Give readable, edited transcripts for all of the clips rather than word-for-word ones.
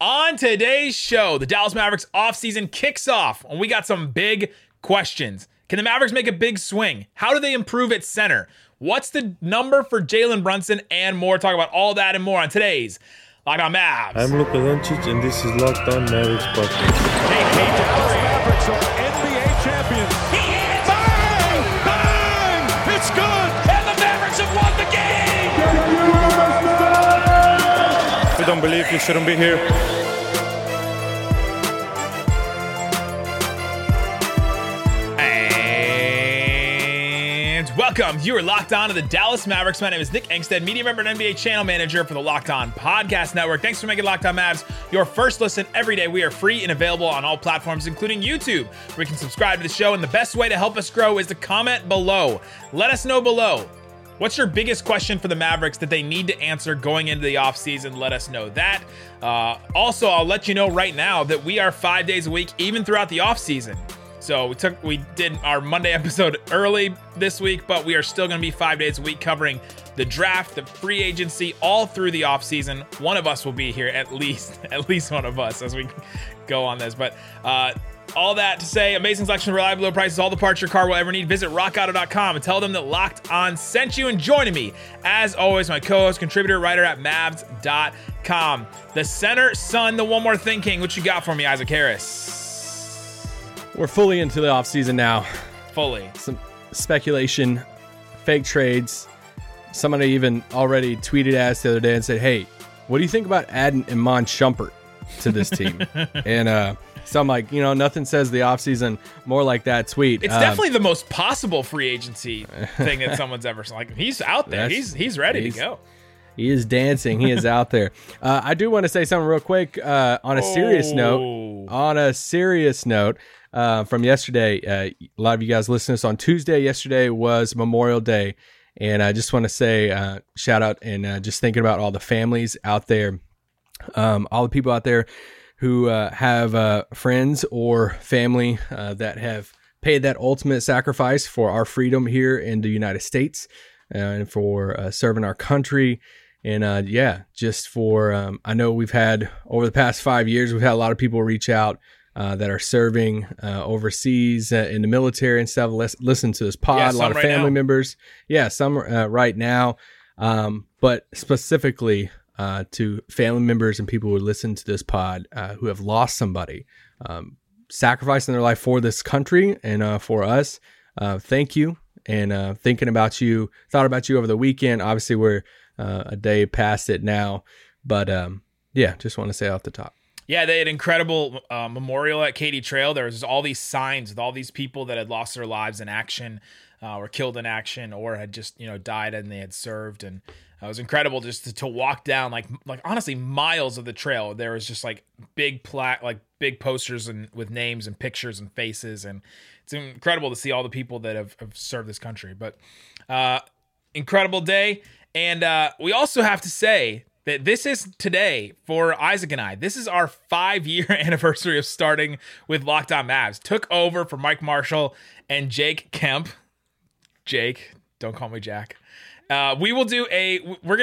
On today's show, the Dallas Mavericks offseason kicks off, and we got some big questions. Can the Mavericks make a big swing? How do they improve at center? What's the number for Jalen Brunson and more? Talk about all that and more on today's Locked On Mavs. I'm Luka Doncic, and this is Locked On Mavericks podcast. Hey, Dallas Mavericks are NBA champions. He hit it! Bang! Bang! It's good! And the Mavericks have won the game! If you don't believe, you shouldn't be here. Welcome. You are locked on to the Dallas Mavericks. My name is Nick Engstead, media member and NBA channel manager for the Locked On Podcast Network. Thanks for making Locked On Mavs your first listen every day. We are free and available on all platforms, including YouTube, where you can subscribe to the show. And the best way to help us grow is to comment below. Let us know below. What's your biggest question for the Mavericks that they need to answer going into the offseason? Let us know that. Also, I'll let you know right now that we are 5 days a week, even throughout the offseason. So we did our Monday episode early this week, but we are still going to be 5 days a week covering the draft, the free agency, all through the offseason. One of us will be here, at least one of us as we go on this. But all that to say, amazing selection, reliable low prices, all the parts your car will ever need. Visit rockauto.com and tell them that Locked On sent you. And joining me, as always, my co-host, contributor, writer at Mavs.com, the center, son, the one more thing king. What you got for me, Isaac Harris? We're fully into the offseason now. Fully. Some speculation, fake trades. Somebody even already tweeted at us the other day and said, hey, what do you think about adding Iman Shumpert to this team? And so I'm like, nothing says the offseason more like that tweet. It's definitely the most possible free agency thing that someone's ever seen. Like, he's out there. He's ready to go. He is dancing. He is out there. I do want to say something real quick on a serious note. From yesterday, a lot of you guys listened to us on Tuesday. Yesterday was Memorial Day, and I just want to say shout out and just thinking about all the families out there, all the people out there who have friends or family that have paid that ultimate sacrifice for our freedom here in the United States and for serving our country. And I know we've had over the past 5 years, we've had a lot of people reach out that are serving overseas in the military and stuff. Listen to this pod. Yeah, a lot of family members. Yeah, some right now. But specifically to family members and people who listen to this pod who have lost somebody, sacrificing their life for this country and for us. Thank you. And thought about you over the weekend. Obviously, we're a day past it now. But just want to say off the top. Yeah, they had an incredible memorial at Katy Trail. There was all these signs with all these people that had lost their lives in action or killed in action or had just, died and they had served. And it was incredible just to walk down like honestly miles of the trail. There was just like big posters and with names and pictures and faces. And it's incredible to see all the people that have served this country. But incredible day. And we also have to say that this is today for Isaac and I. This is our 5-year anniversary of starting with Locked On Mavs. Took over for Mike Marshall and Jake Kemp. Jake, don't call me Jack. We're going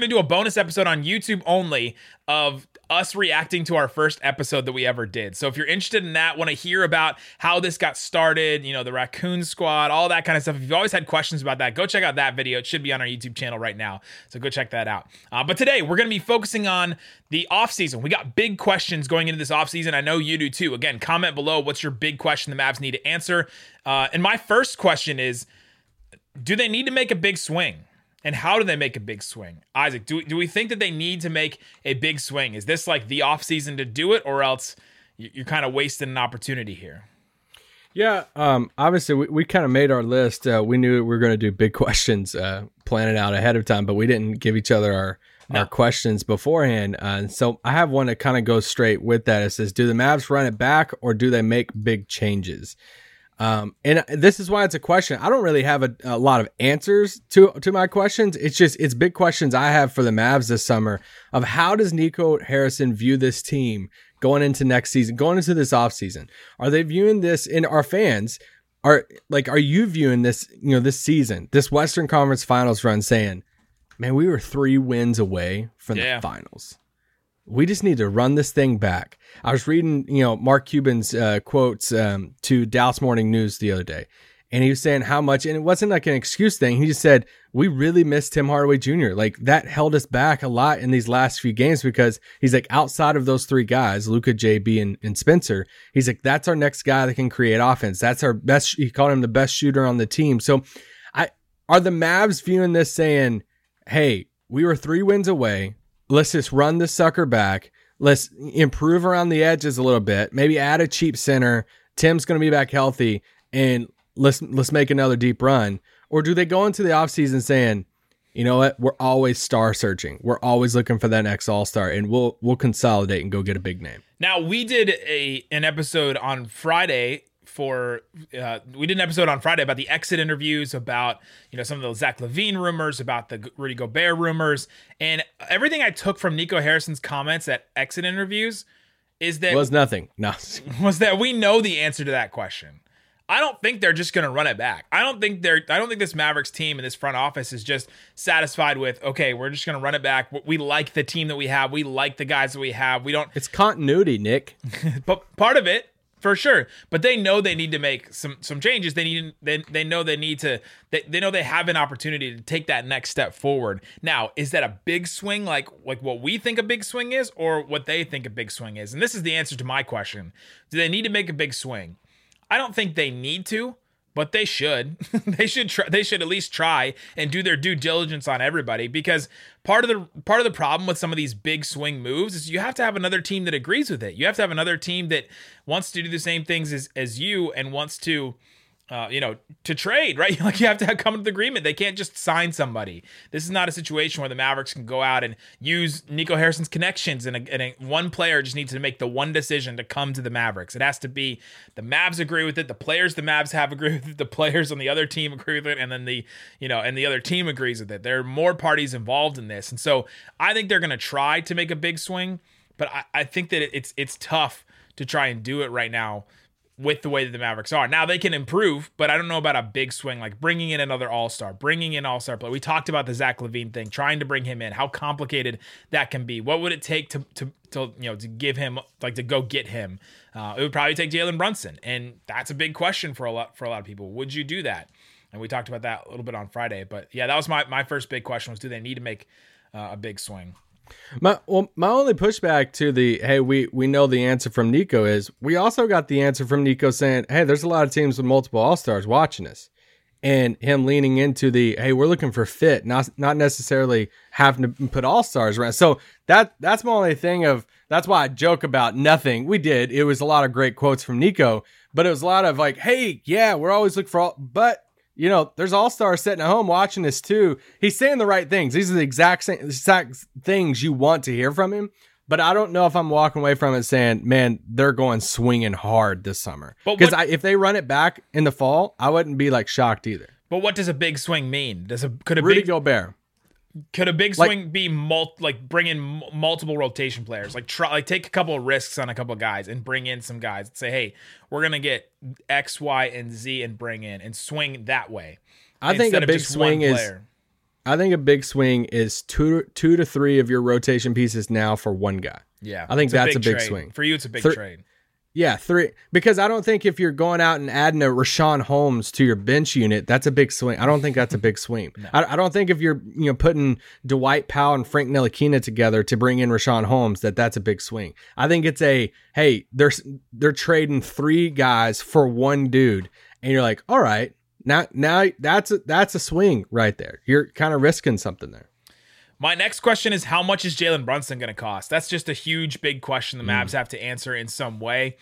to do a bonus episode on YouTube only of us reacting to our first episode that we ever did. So if you're interested in that, want to hear about how this got started, the Raccoon Squad, all that kind of stuff. If you've always had questions about that, go check out that video. It should be on our YouTube channel right now. So go check that out. But today we're going to be focusing on the offseason. We got big questions going into this offseason. I know you do too. Again, comment below. What's your big question the Mavs need to answer? And my first question is, do they need to make a big swing? And how do they make a big swing? Isaac, do we think that they need to make a big swing? Is this like the offseason to do it, or else you're kind of wasting an opportunity here? Yeah, obviously we kind of made our list. We knew we were going to do big questions, plan it out ahead of time, but we didn't give each other our questions beforehand. And so I have one that kind of goes straight with that. It says, do the Mavs run it back, or do they make big changes? And this is why it's a question. I don't really have a lot of answers to my questions. It's big questions I have for the Mavs this summer of how does Nico Harrison view this team going into next season, going into this offseason? Are they viewing this in our fans? Are you viewing this, this season, this Western Conference Finals run saying, man, we were 3 wins away from the finals. we just need to run this thing back. I was reading, Mark Cuban's quotes to Dallas Morning News the other day, and he was saying how much, and it wasn't like an excuse thing. He just said, we really miss Tim Hardaway Jr. Like, that held us back a lot in these last few games, because he's like, outside of those three guys, Luka, JB, and Spencer, he's like, that's our next guy that can create offense. That's our best. He called him the best shooter on the team. So are the Mavs viewing this saying, hey, we were 3 wins away. Let's just run this sucker back. Let's improve around the edges a little bit. Maybe add a cheap center. Tim's going to be back healthy, and let's make another deep run. Or do they go into the offseason saying, you know what? We're always star searching. We're always looking for that next all-star, and we'll consolidate and go get a big name. Now, we did an episode on Friday about the exit interviews, about some of those Zach LaVine rumors, about the Rudy Gobert rumors, and everything I took from Nico Harrison's comments at exit interviews is that was that we know the answer to that question. I don't think they're just going to run it back. I don't think this Mavericks team and this front office is just satisfied with, okay, we're just going to run it back. We like the team that we have. We like the guys that we have. It's continuity, Nick. But part of it, for sure, but they know they need to make some changes. They know they have an opportunity to take that next step forward. Now, is that a big swing, like what we think a big swing is, or what they think a big swing is? And this is the answer to my question: do they need to make a big swing? I don't think they need to, but they should. They should at least try and do their due diligence on everybody, because part of the problem with some of these big swing moves is you have to have another team that agrees with it. You have to have another team that wants to do the same things as you, and wants to, to trade, right? Like, you have to come to the agreement. They can't just sign somebody. This is not a situation where the Mavericks can go out and use Nico Harrison's connections, and one player just needs to make the one decision to come to the Mavericks. It has to be the Mavs agree with it, the players the Mavs have agree with it, the players on the other team agree with it, and then the other team agrees with it. There are more parties involved in this, and so I think they're going to try to make a big swing, but I think that it's tough to try and do it right now with the way that the Mavericks are. Now, they can improve, but I don't know about a big swing, like bringing in another all-star, bringing in all-star play. We talked about the Zach LaVine thing, trying to bring him in, how complicated that can be. What would it take to give him, to go get him? It would probably take Jalen Brunson, and that's a big question for a lot of people. Would you do that? And we talked about that a little bit on Friday, but yeah, that was my first big question was, do they need to make a big swing? My only pushback to the, hey, we know the answer from Nico is, we also got the answer from Nico saying, hey, there's a lot of teams with multiple all-stars watching us, and him leaning into the, hey, we're looking for fit, not necessarily having to put all-stars around. So that's my only thing of, that's why I joke about nothing. We did. It was a lot of great quotes from Nico, but it was a lot of like, hey, yeah, we're always looking for all, but there's all-stars sitting at home watching this too. He's saying the right things. These are the exact things you want to hear from him. But I don't know if I'm walking away from it saying, man, they're going swinging hard this summer. Because if they run it back in the fall, I wouldn't be shocked either. But what does a big swing mean? Gobert. Could a big swing be bring in multiple rotation players? Take a couple of risks on a couple of guys and bring in some guys and say, hey, we're going to get X, Y, and Z and bring in and swing that way. I think a big swing is two to three of your rotation pieces now for one guy. Yeah. I think that's a big swing. For you, it's a big trade. Yeah, three, because I don't think if you're going out and adding a Rashawn Holmes to your bench unit, that's a big swing. I don't think that's a big swing. No. I don't think if you're putting Dwight Powell and Frank Ntilikina together to bring in Rashawn Holmes, that's a big swing. I think it's they're trading three guys for one dude, and you're like, all right, now that's a swing right there. You're kind of risking something there. My next question is, how much is Jalen Brunson going to cost? That's just a huge, big question the Mavs have to answer in some way.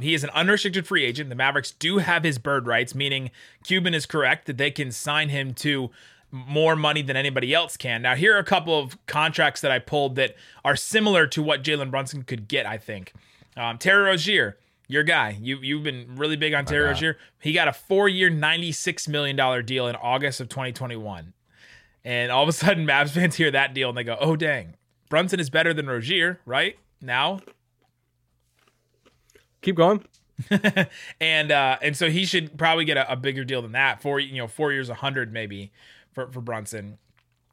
He is an unrestricted free agent. The Mavericks do have his bird rights, meaning Cuban is correct that they can sign him to more money than anybody else can. Now, here are a couple of contracts that I pulled that are similar to what Jalen Brunson could get, I think. Terry Rozier, your guy. You've been really big on Terry Rozier. He got a 4-year, $96 million deal in August of 2021. And all of a sudden, Mavs fans hear that deal, and they go, oh, dang. Brunson is better than Rozier, right? Now? Keep going. And so he should probably get a bigger deal than that. 4 years, $100 maybe for Brunson.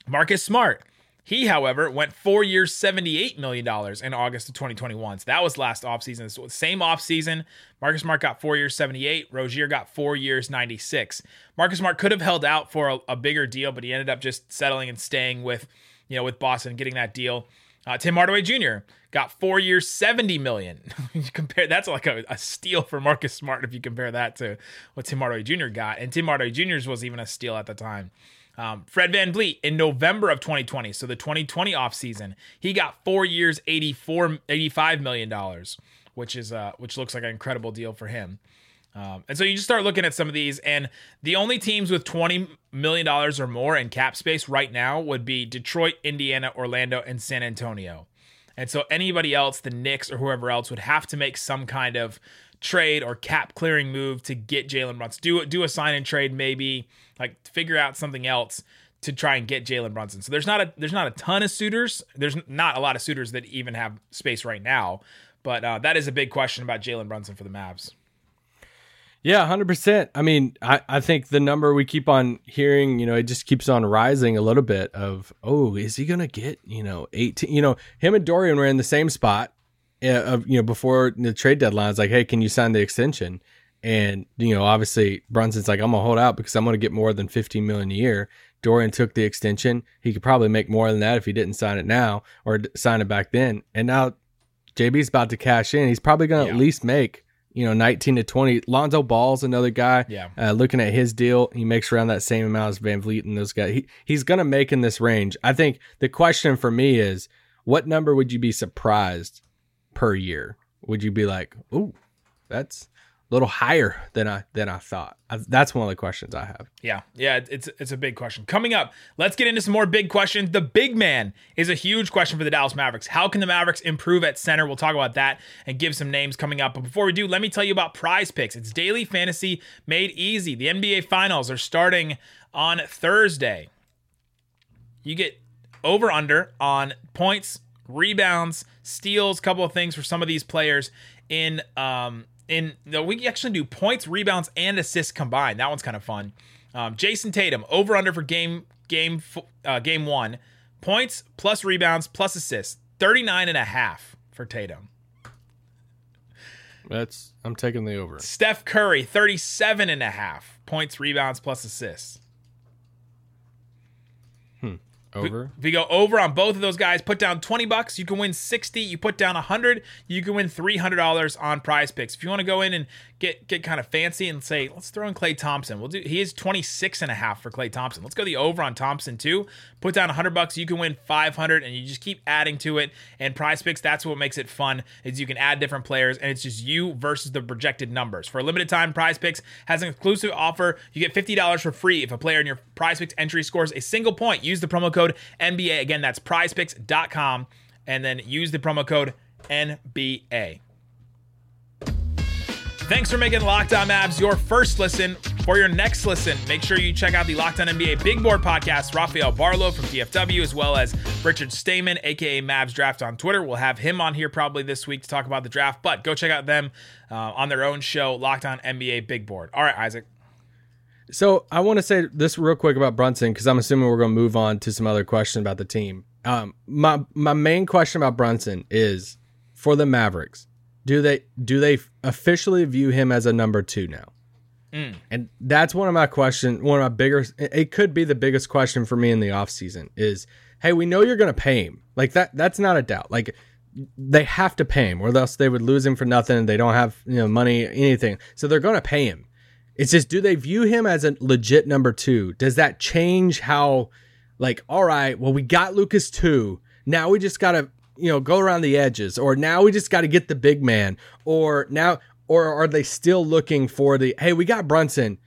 Marcus Smart. He, however, went 4 years, $78 million in August of 2021. So that was last offseason. So same offseason, Marcus Smart got 4 years, 78. Rozier got 4 years, 96. Marcus Smart could have held out for a bigger deal, but he ended up just settling and staying with, you know, with Boston, getting that deal. Tim Hardaway Jr. got 4 years, $70 million. That's like a steal for Marcus Smart if you compare that to what Tim Hardaway Jr. got. And Tim Hardaway Jr.'s was even a steal at the time. Fred VanVleet in November of 2020, so the 2020 offseason, he got 4 years, $85 million, which looks like an incredible deal for him. And so you just start looking at some of these, and the only teams with $20 million or more in cap space right now would be Detroit, Indiana, Orlando, and San Antonio. And so anybody else, the Knicks or whoever else, would have to make some kind of trade or cap clearing move to get Jalen Brunson. Do a sign and trade, maybe like figure out something else to try and get Jalen Brunson. So there's not a ton of suitors. There's not a lot of suitors that even have space right now. But that is a big question about Jalen Brunson for the Mavs. Yeah, 100%. I mean, I think the number we keep on hearing, you know, it just keeps on rising a little bit of, oh, is he going to get, you know, 18? You know, him and Dorian were in the same spot of, you know, before the trade deadline. It's like, hey, can you sign the extension? And, you know, obviously Brunson's like, I'm going to hold out because I'm going to get more than $15 million a year. Dorian took the extension. He could probably make more than that if he didn't sign it now or sign it back then. And now JB's about to cash in. He's probably going to at least make, you know, 19 to 20. Lonzo Ball's another guy. Yeah. Looking at his deal, he makes around that same amount as VanVleet and those guys. He's going to make in this range. I think the question for me is, what number would you be surprised per year? Would you be like, ooh, that's a little higher than I thought? That's one of the questions I have. Yeah, it's a big question. Coming up, let's get into some more big questions. The big man is a huge question for the Dallas Mavericks. How can the Mavericks improve at center? We'll talk about that and give some names coming up. But before we do, let me tell you about PrizePicks. It's daily fantasy made easy. The NBA Finals are starting on Thursday. You get over/under on points, rebounds, steals, couple of things for some of these players we actually do points, rebounds, and assists combined. That one's kind of fun. Jason Tatum, over/under for game one. Points plus rebounds plus assists. 39.5 for Tatum. I'm taking the over. Steph Curry, 37.5. Points, rebounds, plus assists. Over. If you go over on both of those guys, put down $20, you can win 60. You put down $100, you can win $300 on PrizePicks. If you want to go in and get kind of fancy and say, let's throw in Klay Thompson. He is 26.5 for Klay Thompson. Let's go the over on Thompson too. Put down $100, you can win $500, and you just keep adding to it. And PrizePicks, that's what makes it fun, is you can add different players, and it's just you versus the projected numbers. For a limited time, PrizePicks has an exclusive offer. You get $50 for free if a player in your PrizePicks entry scores a single point. Use the promo code NBA. Again, that's prizepicks.com, and then use the promo code NBA. Thanks for making Locked On Mavs your first listen. For your next listen, make sure you check out the Locked On NBA Big Board podcast. Rafael Barlow from DFW, as well as Richard Stamen, aka Mavs Draft on Twitter. We'll have him on here probably this week to talk about the draft, but go check out them on their own show, Locked On NBA Big Board. All right, Isaac. So I want to say this real quick about Brunson, because I'm assuming we're going to move on to some other questions about the team. My main question about Brunson is, for the Mavericks, do they officially view him as a number two now? And that's one of my biggest, it could be the biggest question for me in the offseason is, hey, we know you're going to pay him. Like that's not a doubt. Like, they have to pay him, or else they would lose him for nothing. They don't have, you know, money, anything. So they're going to pay him. It's just, do they view him as a legit number two? Does that change how, like, all right, well, we got Lucas too. Now we just got to, you know, go around the edges, or now we just got to get the big man, or are they still looking for the, hey, we got Brunson,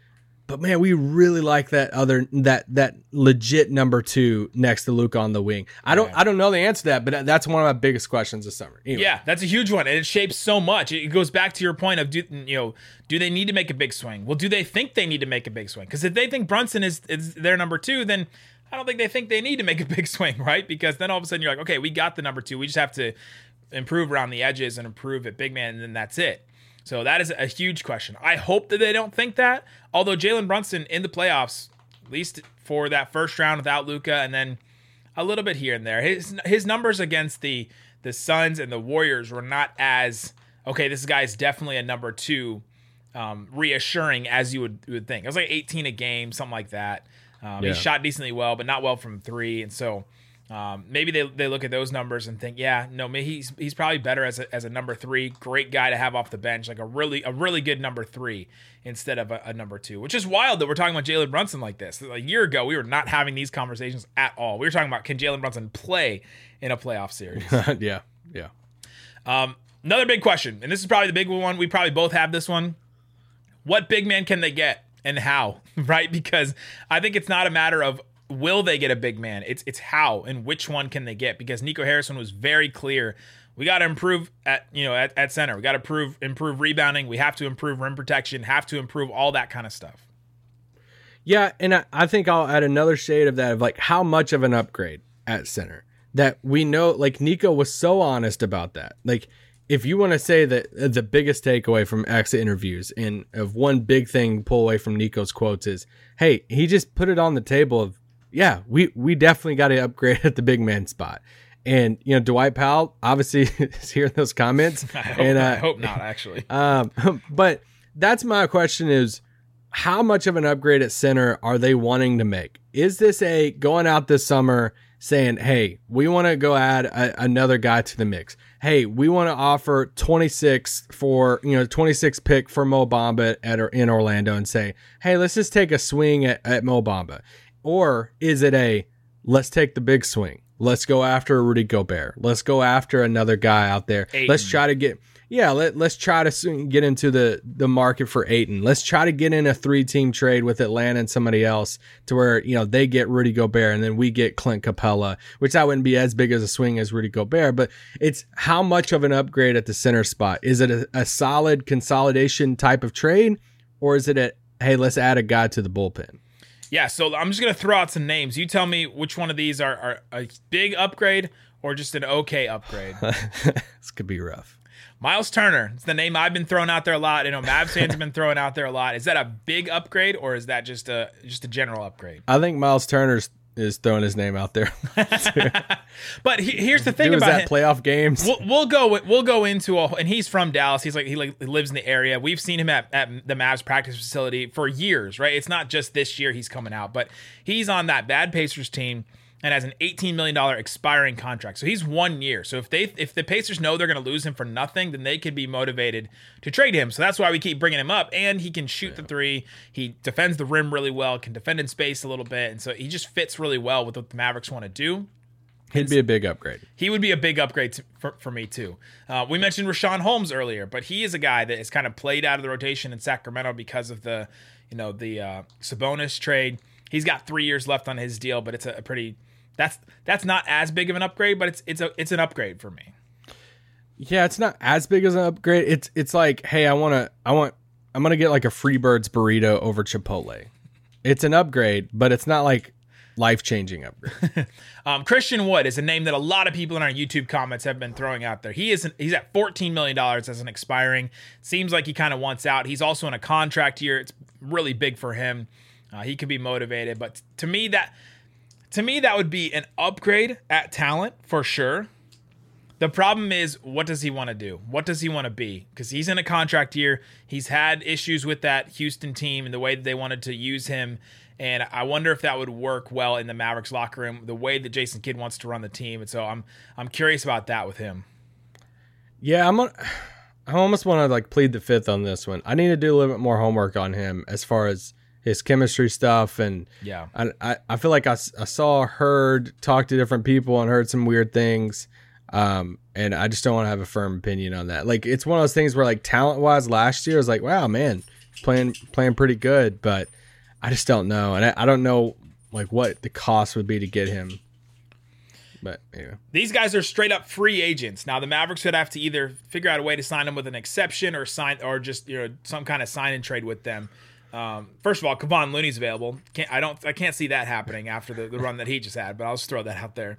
but man, we really like that other, that legit number two next to Luka on the wing. I don't know the answer to that, but that's one of my biggest questions this summer. Anyway. Yeah, that's a huge one, and it shapes so much. It goes back to your point of, do they need to make a big swing? Well, do they think they need to make a big swing? Because if they think Brunson is their number two, then I don't think they need to make a big swing, right? Because then all of a sudden you're like, okay, we got the number two. We just have to improve around the edges and improve at big man, and then that's it. So that is a huge question. I hope that they don't think that, although Jalen Brunson in the playoffs, at least for that first round without Luka, and then a little bit here and there. His numbers against the Suns and the Warriors were not as, okay, this guy's definitely a number two, reassuring as you would think. It was like 18 a game, something like that. He shot decently well, but not well from three. And so maybe they look at those numbers and think, yeah, no, maybe he's probably better as a number three, great guy to have off the bench, like a really good number three instead of a number two, which is wild that we're talking about Jalen Brunson like this. A year ago, we were not having these conversations at all. We were talking about, can Jalen Brunson play in a playoff series? Yeah. Another big question, and this is probably the big one. We probably both have this one. What big man can they get and how, right? Because I think it's not a matter of will they get a big man. It's how and which one can they get, because Nico Harrison was very clear. We got to improve at center. We got to improve rebounding. We have to improve rim protection, have to improve all that kind of stuff. Yeah, and I think I'll add another shade of that, of like how much of an upgrade at center that we know, like Nico was so honest about that. Like, if you want to say that the biggest takeaway from exit interviews and of one big thing pull away from Nico's quotes is, hey, he just put it on the table of, yeah, we definitely got to upgrade at the big man spot. And, Dwight Powell obviously is hearing those comments. I hope not, actually. But that's my question is, how much of an upgrade at center are they wanting to make? Is this a going out this summer saying, hey, we want to go add another guy to the mix? Hey, we want to offer 26 pick for Mo Bamba in Orlando and say, hey, let's just take a swing at Mo Bamba. Or is it a, let's take the big swing. Let's go after Rudy Gobert. Let's go after another guy out there. Ayton. Let's try to get, let's try to get into the market for Ayton. Let's try to get in a 3-team trade with Atlanta and somebody else to where, they get Rudy Gobert and then we get Clint Capella, which that wouldn't be as big as a swing as Rudy Gobert, but it's how much of an upgrade at the center spot. Is it a solid consolidation type of trade, or is it hey, let's add a guy to the bullpen? Yeah, so I'm just going to throw out some names. You tell me which one of these are a big upgrade or just an okay upgrade. This could be rough. Myles Turner. It's the name I've been throwing out there a lot. Mavs fans have been throwing out there a lot. Is that a big upgrade or is that just a general upgrade? I think Myles Turner is throwing his name out there. But here's the thing about him. Playoff games. We'll go into and he's from Dallas. He's he lives in the area. We've seen him at the Mavs practice facility for years, right? It's not just this year he's coming out, but he's on that bad Pacers team and has an $18 million expiring contract. So he's 1 year. So if the Pacers know they're going to lose him for nothing, then they could be motivated to trade him. So that's why we keep bringing him up. And he can shoot the three. He defends the rim really well, can defend in space a little bit. And so he just fits really well with what the Mavericks want to do. He'd be a big upgrade. He would be a big upgrade for me, too. We mentioned Rashawn Holmes earlier, but he is a guy that is kind of played out of the rotation in Sacramento because of the Sabonis trade. He's got 3 years left on his deal, but it's a pretty... That's not as big of an upgrade, but it's an upgrade for me. Yeah, it's not as big as an upgrade. It's like, hey, I'm gonna get like a Freebirds burrito over Chipotle. It's an upgrade, but it's not like life-changing upgrade. Christian Wood is a name that a lot of people in our YouTube comments have been throwing out there. He's at $14 million as an expiring. Seems like he kind of wants out. He's also in a contract year. It's really big for him. He could be motivated, but to me, that would be an upgrade at talent for sure. The problem is, what does he want to do? What does he want to be? Because he's in a contract year. He's had issues with that Houston team and the way that they wanted to use him. And I wonder if that would work well in the Mavericks locker room, the way that Jason Kidd wants to run the team. And so I'm curious about that with him. Yeah, I almost want to plead the fifth on this one. I need to do a little bit more homework on him as far as his chemistry stuff, and yeah, I feel like I saw, heard, talked to different people and heard some weird things, and I just don't want to have a firm opinion on that. Like, it's one of those things where talent wise last year I was like, wow, man, playing pretty good, but I just don't know, and I don't know what the cost would be to get him. But anyway. These guys are straight up free agents. Now the Mavericks would have to either figure out a way to sign them with an exception or just some kind of sign and trade with them. First of all, Kevon Looney's available. I can't see that happening after the run that he just had, but I'll just throw that out there.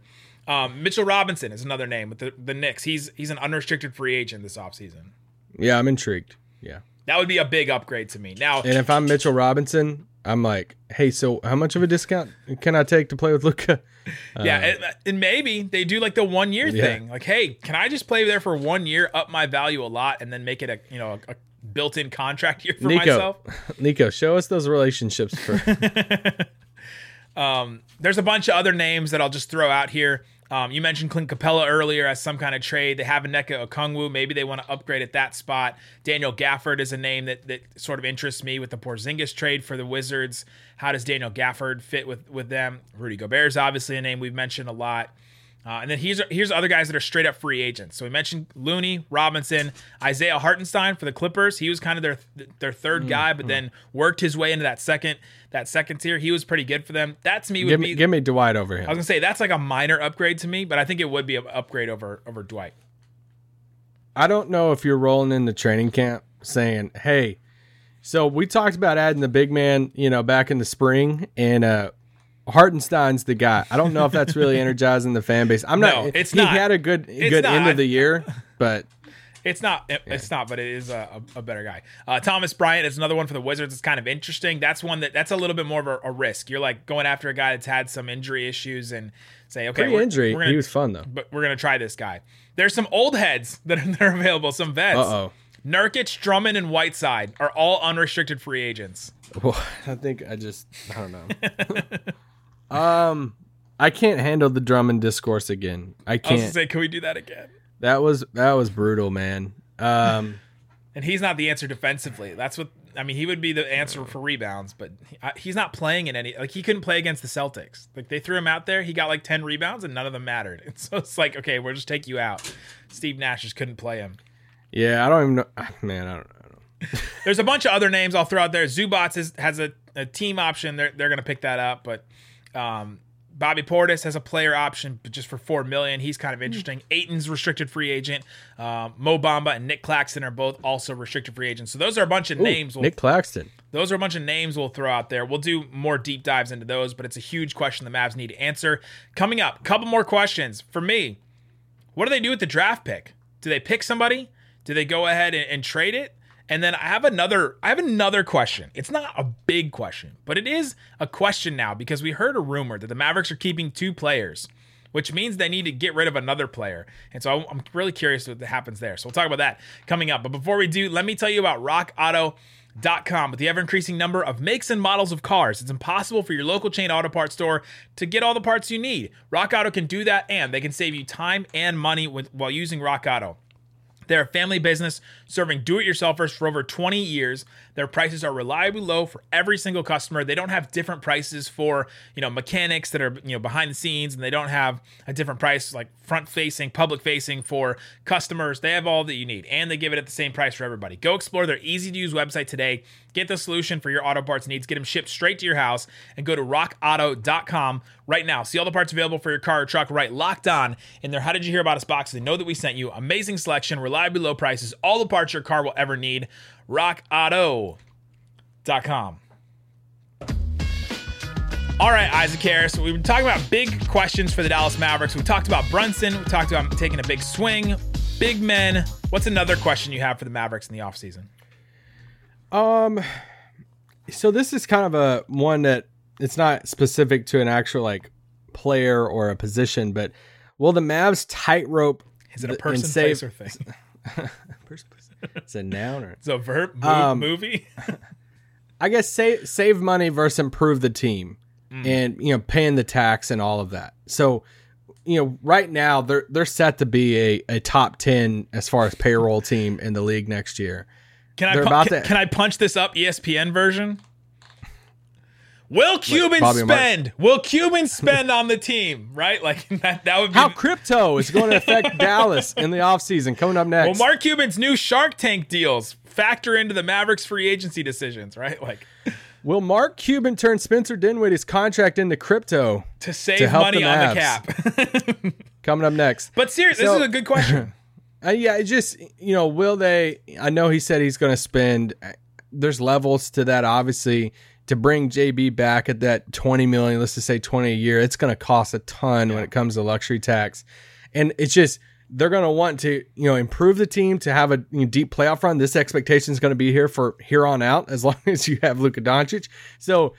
Mitchell Robinson is another name with the Knicks. He's an unrestricted free agent this offseason. Yeah, I'm intrigued. Yeah. That would be a big upgrade to me. Now, and if I'm Mitchell Robinson, I'm like, hey, so how much of a discount can I take to play with Luka? And maybe they do like the 1 year thing. Like, hey, can I just play there for 1 year, up my value a lot, and then make it a built-in contract year for myself? Nico, show us those relationships for. There's a bunch of other names that I'll just throw out here. You mentioned Clint Capella earlier as some kind of trade. They have Nneka Okongwu. Maybe they want to upgrade at that spot. Daniel Gafford is a name that sort of interests me with the Porzingis trade for the Wizards. How does Daniel Gafford fit with them? Rudy Gobert is obviously a name we've mentioned a lot. And then here's other guys that are straight up free agents. So we mentioned Looney, Robinson, Isaiah Hartenstein for the Clippers. He was kind of their third guy, but then worked his way into that second tier. He was pretty good for them. That's me. Give me Dwight over him. I was gonna say that's like a minor upgrade to me, but I think it would be an upgrade over Dwight. I don't know if you're rolling in the training camp saying, "Hey, so we talked about adding the big man, back in the spring, and Hartenstein's the guy." I don't know if that's really energizing the fan base. He had a good end of the year, but but it is a better guy. Thomas Bryant is another one for the Wizards. It's kind of interesting. That's one that's a little bit more of a risk. You're like going after a guy that's had some injury issues and say, okay, he was fun though, but we're going to try this guy. There's some old heads that are available. Some vets. Nurkic, Drummond, and Whiteside are all unrestricted free agents. Well, I don't know. I can't handle the Drummond discourse again. I can't. I was gonna say, can we do that again? That was brutal, man. And he's not the answer defensively. That's what I mean. He would be the answer for rebounds, but he's not playing in any. Like he couldn't play against the Celtics. Like they threw him out there. He got like 10 rebounds, and none of them mattered. And so it's like, okay, we'll just take you out. Steve Nash just couldn't play him. Yeah, I don't even know. Man, I don't know. There's a bunch of other names I'll throw out there. Zubats has a team option. They're going to pick that up, but. Bobby Portis has a player option, but just for $4 million. He's kind of interesting. Ayton's restricted free agent. Mo Bamba and Nick Claxton are both also restricted free agents. So those are a bunch of names. Nick Claxton. Those are a bunch of names we'll throw out there. We'll do more deep dives into those, but it's a huge question the Mavs need to answer. Coming up, couple more questions for me. What do they do with the draft pick? Do they pick somebody? Do they go ahead and trade it? And then I have another question. It's not a big question, but it is a question now because we heard a rumor that the Mavericks are keeping two players, which means they need to get rid of another player. And so I'm really curious what happens there. So we'll talk about that coming up. But before we do, let me tell you about rockauto.com. With the ever-increasing number of makes and models of cars, it's impossible for your local chain auto parts store to get all the parts you need. Rock Auto can do that, and they can save you time and money while using Rock Auto. They're a family business serving do-it-yourselfers for over 20 years. Their prices are reliably low for every single customer. They don't have different prices for, mechanics that are, behind the scenes, and they don't have a different price like front-facing, public-facing for customers. They have all that you need, and they give it at the same price for everybody. Go explore their easy-to-use website today. Get the solution for your auto parts needs. Get them shipped straight to your house, and go to rockauto.com right now. See all the parts available for your car or truck right Locked On in their How Did You Hear About Us box. They know that we sent you. Amazing selection, reliably low prices, all the parts your car will ever need. rockauto.com. All right, Isaac Harris, we've been talking about big questions for the Dallas Mavericks. We talked about Brunson. We talked about taking a big swing. Big men. What's another question you have for the Mavericks in the offseason? So this is kind of a one that it's not specific to an actual like player or a position, but will the Mavs tightrope? Is it a person, place, or thing? It's a noun or it's a verb. Movie. I guess save money versus improve the team, and paying the tax and all of that. So right now they're set to be a top 10 as far as payroll team in the league next year. Can I punch this up? ESPN version. Will Cuban spend on the team? Right? Like that would be how crypto is going to affect Dallas in the offseason. Coming up next. Well, Mark Cuban's new Shark Tank deals factor into the Mavericks free agency decisions, right? Like, will Mark Cuban turn Spencer Dinwiddie's contract into crypto to save money on the cap? Coming up next. But seriously, this is a good question. Will they? I know he said he's going to spend. There's levels to that, obviously. To bring JB back at that $20 million, let's just say $20 a year, it's going to cost a ton when it comes to luxury tax, and it's just they're going to want to, you know, improve the team to have a deep playoff run. This expectation is going to be here for here on out, as long as you have Luka Doncic. So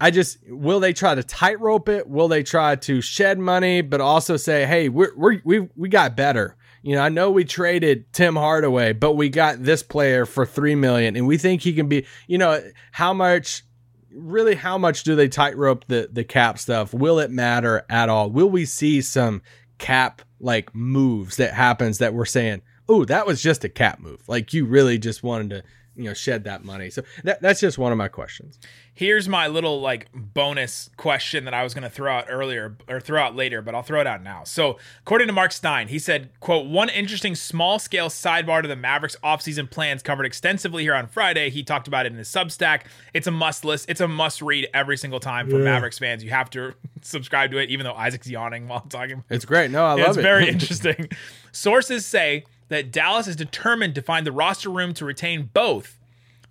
I just, will they try to tightrope it? Will they try to shed money, but also say, hey, we got better. You know, I know we traded Tim Hardaway, but we got this player for $3 million, and we think he can be, you know, how much, really, how much do they tightrope the cap stuff? Will it matter at all? Will we see some cap like moves that happens that we're saying, oh, that was just a cap move. Like you really just wanted to, you know, shed that money. So that's just one of my questions. Here's my little like bonus question that I was going to throw out earlier or throw out later, but I'll throw it out now. So according to Mark Stein, he said, quote, one interesting small scale sidebar to the Mavericks offseason plans covered extensively here on Friday. He talked about it in his Substack. It's a must list. It's a must read every single time for Mavericks fans. You have to subscribe to it, even though Isaac's yawning while I'm talking. It's great. No, I love it. It's very interesting. Sources say that Dallas is determined to find the roster room to retain both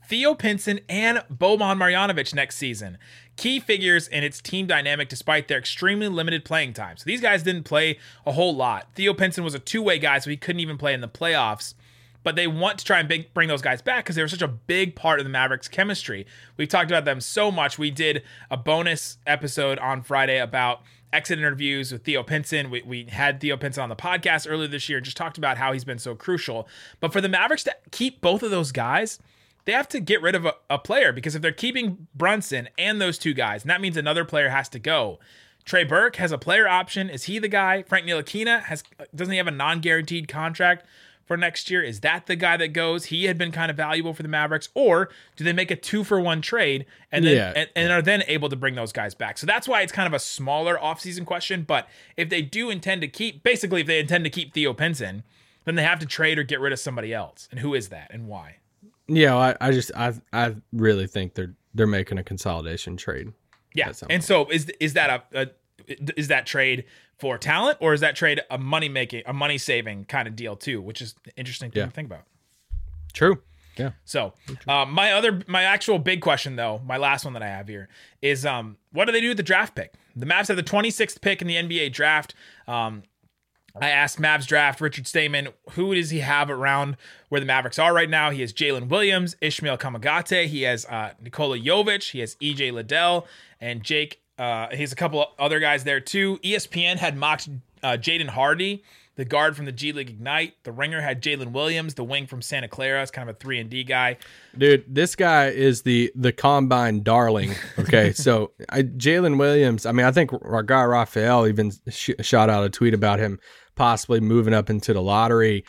Theo Pinson and Boban Marjanovic next season, key figures in its team dynamic despite their extremely limited playing time. So these guys didn't play a whole lot. Theo Pinson was a two-way guy, so he couldn't even play in the playoffs. But they want to try and bring those guys back because they were such a big part of the Mavericks' chemistry. We've talked about them so much. We did a bonus episode on Friday about exit interviews with Theo Pinson. We had Theo Pinson on the podcast earlier this year and just talked about how he's been so crucial. But for the Mavericks to keep both of those guys, they have to get rid of a player, because if they're keeping Brunson and those two guys, and that means another player has to go. Trey Burke has a player option. Is he the guy? Frank Ntilikina doesn't he have a non-guaranteed contract for next year? Is that the guy that goes? He had been kind of valuable for the Mavericks. Or do they make a 2-for-1 trade and then and are then able to bring those guys back? So that's why it's kind of a smaller offseason question. But if they do intend to keep, basically if they intend to keep Theo Pinson, then they have to trade or get rid of somebody else. And who is that and why? Yeah, I really think they're making a consolidation trade. Yeah, and so is that is that trade for talent, or is that trade a money saving kind of deal too, which is an interesting thing to think about. True. Yeah. So my actual big question though, my last one that I have here is, what do they do with the draft pick? The Mavs have the 26th pick in the NBA draft. I asked Mavs draft Richard Stamen, who does he have around where the Mavericks are right now? He has Jalen Williams, Ishmael Kamagate. He has Nikola Jovic. He has EJ Liddell and Jake. He's a couple other guys there too. ESPN had mocked Jaden Hardy, the guard from the G League Ignite. The Ringer had Jalen Williams, the wing from Santa Clara. It's kind of a 3-and-D guy. Dude, this guy is the combine darling. Okay, so Jalen Williams, I mean, I think our guy Raphael even shot out a tweet about him possibly moving up into the lottery.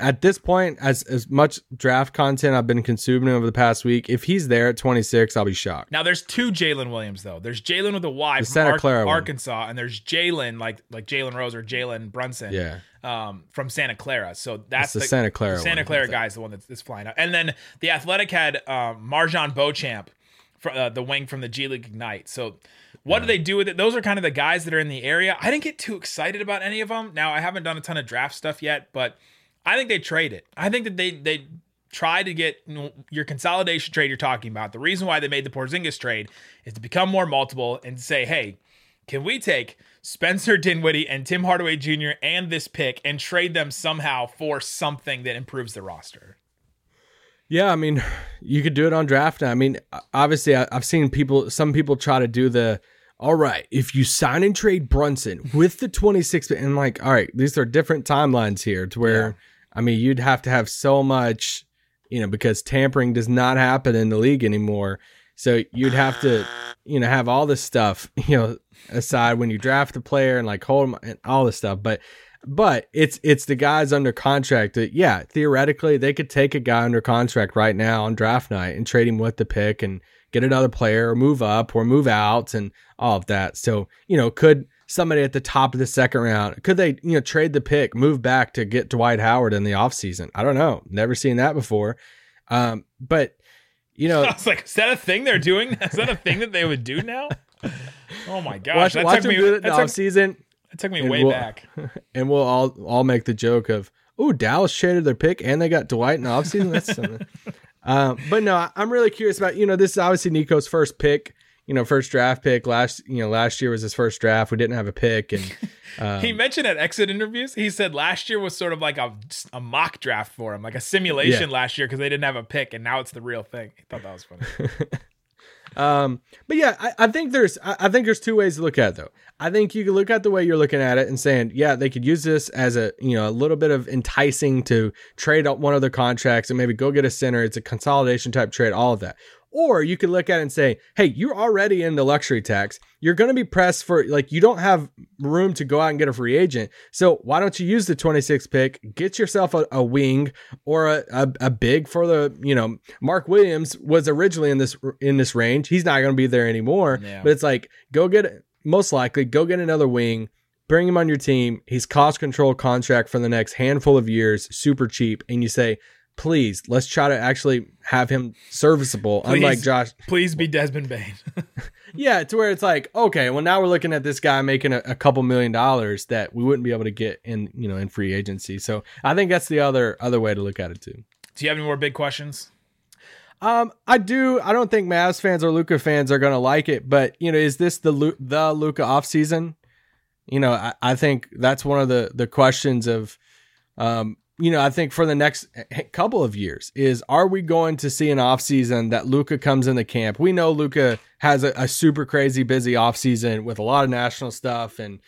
At this point, as much draft content I've been consuming over the past week, if he's there at 26, I'll be shocked. Now, there's two Jalen Williams, though. There's Jalen with a Y from Santa Clara, Arkansas, and there's Jalen, like Jalen Rose or Jalen Brunson from Santa Clara. So that's the Santa Clara guy is the one that's flying out. And then the Athletic had Marjon Beauchamp, the wing from the G League Ignite. So what do they do with it? Those are kind of the guys that are in the area. I didn't get too excited about any of them. Now, I haven't done a ton of draft stuff yet, but I think they trade it. I think that they try to get your consolidation trade you're talking about. The reason why they made the Porzingis trade is to become more multiple and say, hey, can we take Spencer Dinwiddie and Tim Hardaway Jr. and this pick and trade them somehow for something that improves the roster? Yeah, I mean, you could do it on draft. I mean, obviously, I've seen some people try to do the, all right, if you sign and trade Brunson with the 26th, and like, all right, these are different timelines here to where... Yeah. I mean, you'd have to have so much, you know, because tampering does not happen in the league anymore. So you'd have to, you know, have all this stuff, you know, aside when you draft the player and like hold them and all this stuff. But it's the guys under contract that, yeah, theoretically they could take a guy under contract right now on draft night and trade him with the pick and get another player or move up or move out and all of that. So, you know, could somebody at the top of the second round, could they, you know, trade the pick, move back to get Dwight Howard in the offseason? I don't know. Never seen that before. But, you know, I was like, is that a thing they're doing? Is that a thing that they would do now? Oh my gosh. Watch them do it in the offseason. It took me way back. And we'll all make the joke of, oh, Dallas traded their pick and they got Dwight in the offseason. That's something. But no, I'm really curious about, you know, this is obviously Nico's first pick. you know, first draft pick last year was his first draft. We didn't have a pick. And he mentioned at exit interviews, he said last year was sort of like a mock draft for him, like a simulation last year, 'cause they didn't have a pick. And now it's the real thing. I thought that was funny. But yeah, I think there's two ways to look at it though. I think you can look at the way you're looking at it and saying, yeah, they could use this as a little bit of enticing to trade up one of their contracts and maybe go get a center. It's a consolidation type trade, all of that. Or you could look at it and say, hey, you're already in the luxury tax. You're going to be pressed for, like, you don't have room to go out and get a free agent. So why don't you use the 26th pick, get yourself a wing or a big for the, you know, Mark Williams was originally in this range. He's not going to be there anymore, but it's like, most likely go get another wing, bring him on your team. He's cost control contract for the next handful of years, super cheap. And you say, please, let's try to actually have him serviceable. Please, unlike Josh. Please be Desmond Bane. Yeah, to where it's like, okay, well, now we're looking at this guy making a couple $1 million that we wouldn't be able to get in free agency. So I think that's the other way to look at it too. Do you have any more big questions? I do. I don't think Mavs fans or Luka fans are going to like it, but is this the Luka offseason? I think that's one of the questions of, I think for the next couple of years is, are we going to see an offseason that Luka comes in the camp? We know Luka has a super crazy busy offseason with a lot of national stuff and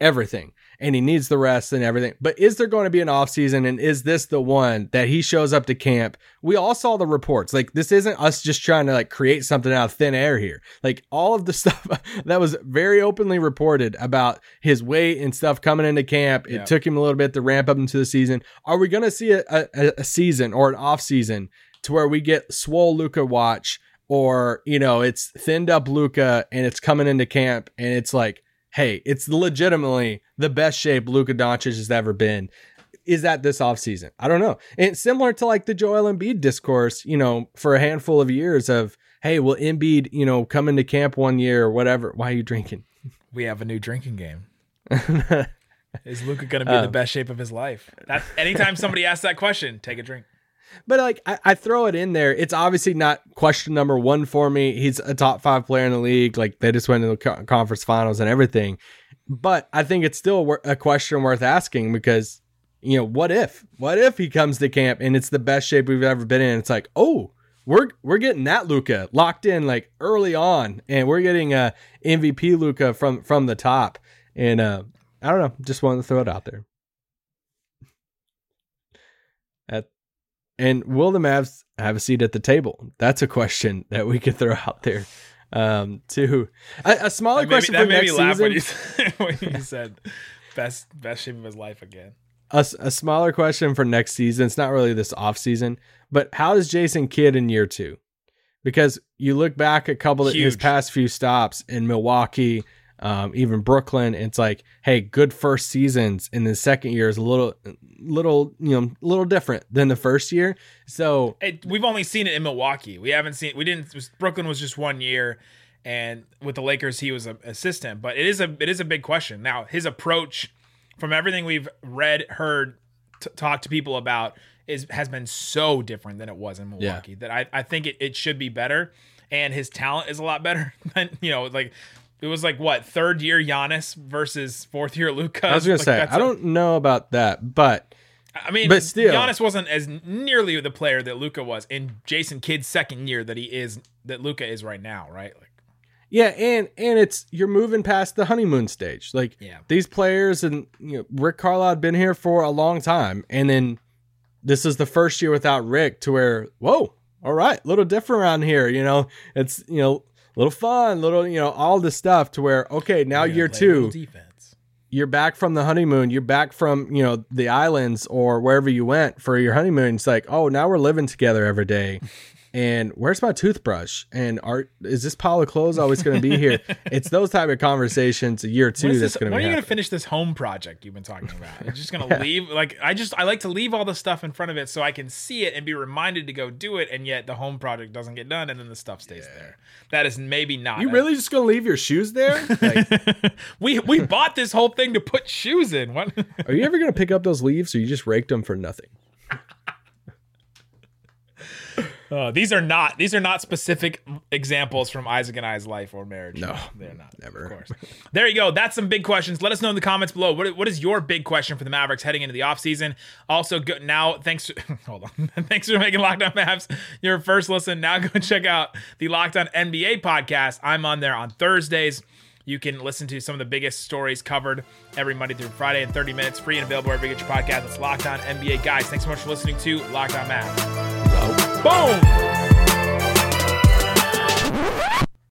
everything, and he needs the rest and everything. But is there going to be an offseason, and is this the one that he shows up to camp? We all saw the reports. Like, this isn't us just trying to create something out of thin air here. Like, all of the stuff that was very openly reported about his weight and stuff coming into camp, it took him a little bit to ramp up into the season. Are we going to see a season or an offseason to where we get swole Luka watch, or, it's thinned up Luka and it's coming into camp and it's like, hey, it's legitimately the best shape Luka Doncic has ever been. Is that this offseason? I don't know. And similar to the Joel Embiid discourse, for a handful of years of, hey, will Embiid, come into camp one year or whatever? Why are you drinking? We have a new drinking game. Is Luka going to be in the best shape of his life? That, anytime somebody asks that question, take a drink. But I throw it in there. It's obviously not question number one for me. He's a top 5 player in the league. They just went to the conference finals and everything. But I think it's still a question worth asking because, what if he comes to camp and it's the best shape we've ever been in? It's like, oh, we're getting that Luka locked in early on, and we're getting a MVP Luka from the top. And I don't know, just wanted to throw it out there. And will the Mavs have a seat at the table? That's a question that we could throw out there. To a smaller question for next season. That made me laugh when you said best shape of his life again. A smaller question for next season. It's not really this offseason, but how is Jason Kidd in year 2? Because you look back a couple of his past few stops in Milwaukee, even Brooklyn, it's like, hey, good first seasons, and the second year is a little different than the first year. So we've only seen it in Milwaukee. Brooklyn was just one year, and with the Lakers, he was an assistant, but it is a big question. Now, his approach, from everything we've read, heard, talked to people about, has been so different than it was in Milwaukee that I think it should be better, and his talent is a lot better than, it was third year Giannis versus fourth year Luka. I was going to say, I don't know about that, but still, Giannis wasn't as nearly the player that Luka was in Jason Kidd's second year that Luka is right now, right? And it's, you're moving past the honeymoon stage. These players, and Rick Carlisle had been here for a long time, and then this is the first year without Rick, to where, whoa, all right, a little different around here, it's little fun, little, all the stuff, to where, okay, now year 2, defense. You're back from the honeymoon. You're back from, the islands or wherever you went for your honeymoon. It's like, oh, now we're living together every day. And where's my toothbrush? And is this pile of clothes always going to be here? It's those type of conversations year 2 that's going to be. When are you going to finish this home project you've been talking about? You're just going to leave. I like to leave all the stuff in front of it so I can see it and be reminded to go do it. And yet the home project doesn't get done, and then the stuff stays there. That is maybe not. You really just going to leave your shoes there? We bought this whole thing to put shoes in. What? Are you ever going to pick up those leaves, or you just raked them for nothing? These are not specific examples from Isaac and I's life or marriage. No, they're not. Never. Of course. There you go. That's some big questions. Let us know in the comments below. What is your big question for the Mavericks heading into the offseason? Also, thanks for making Locked On Mavs your first listen. Now go check out the Locked On NBA podcast. I'm on there on Thursdays. You can listen to some of the biggest stories covered every Monday through Friday in 30 minutes, free and available wherever you get your podcast. It's Locked On NBA. Guys, thanks so much for listening to Locked On Mavs. Boom!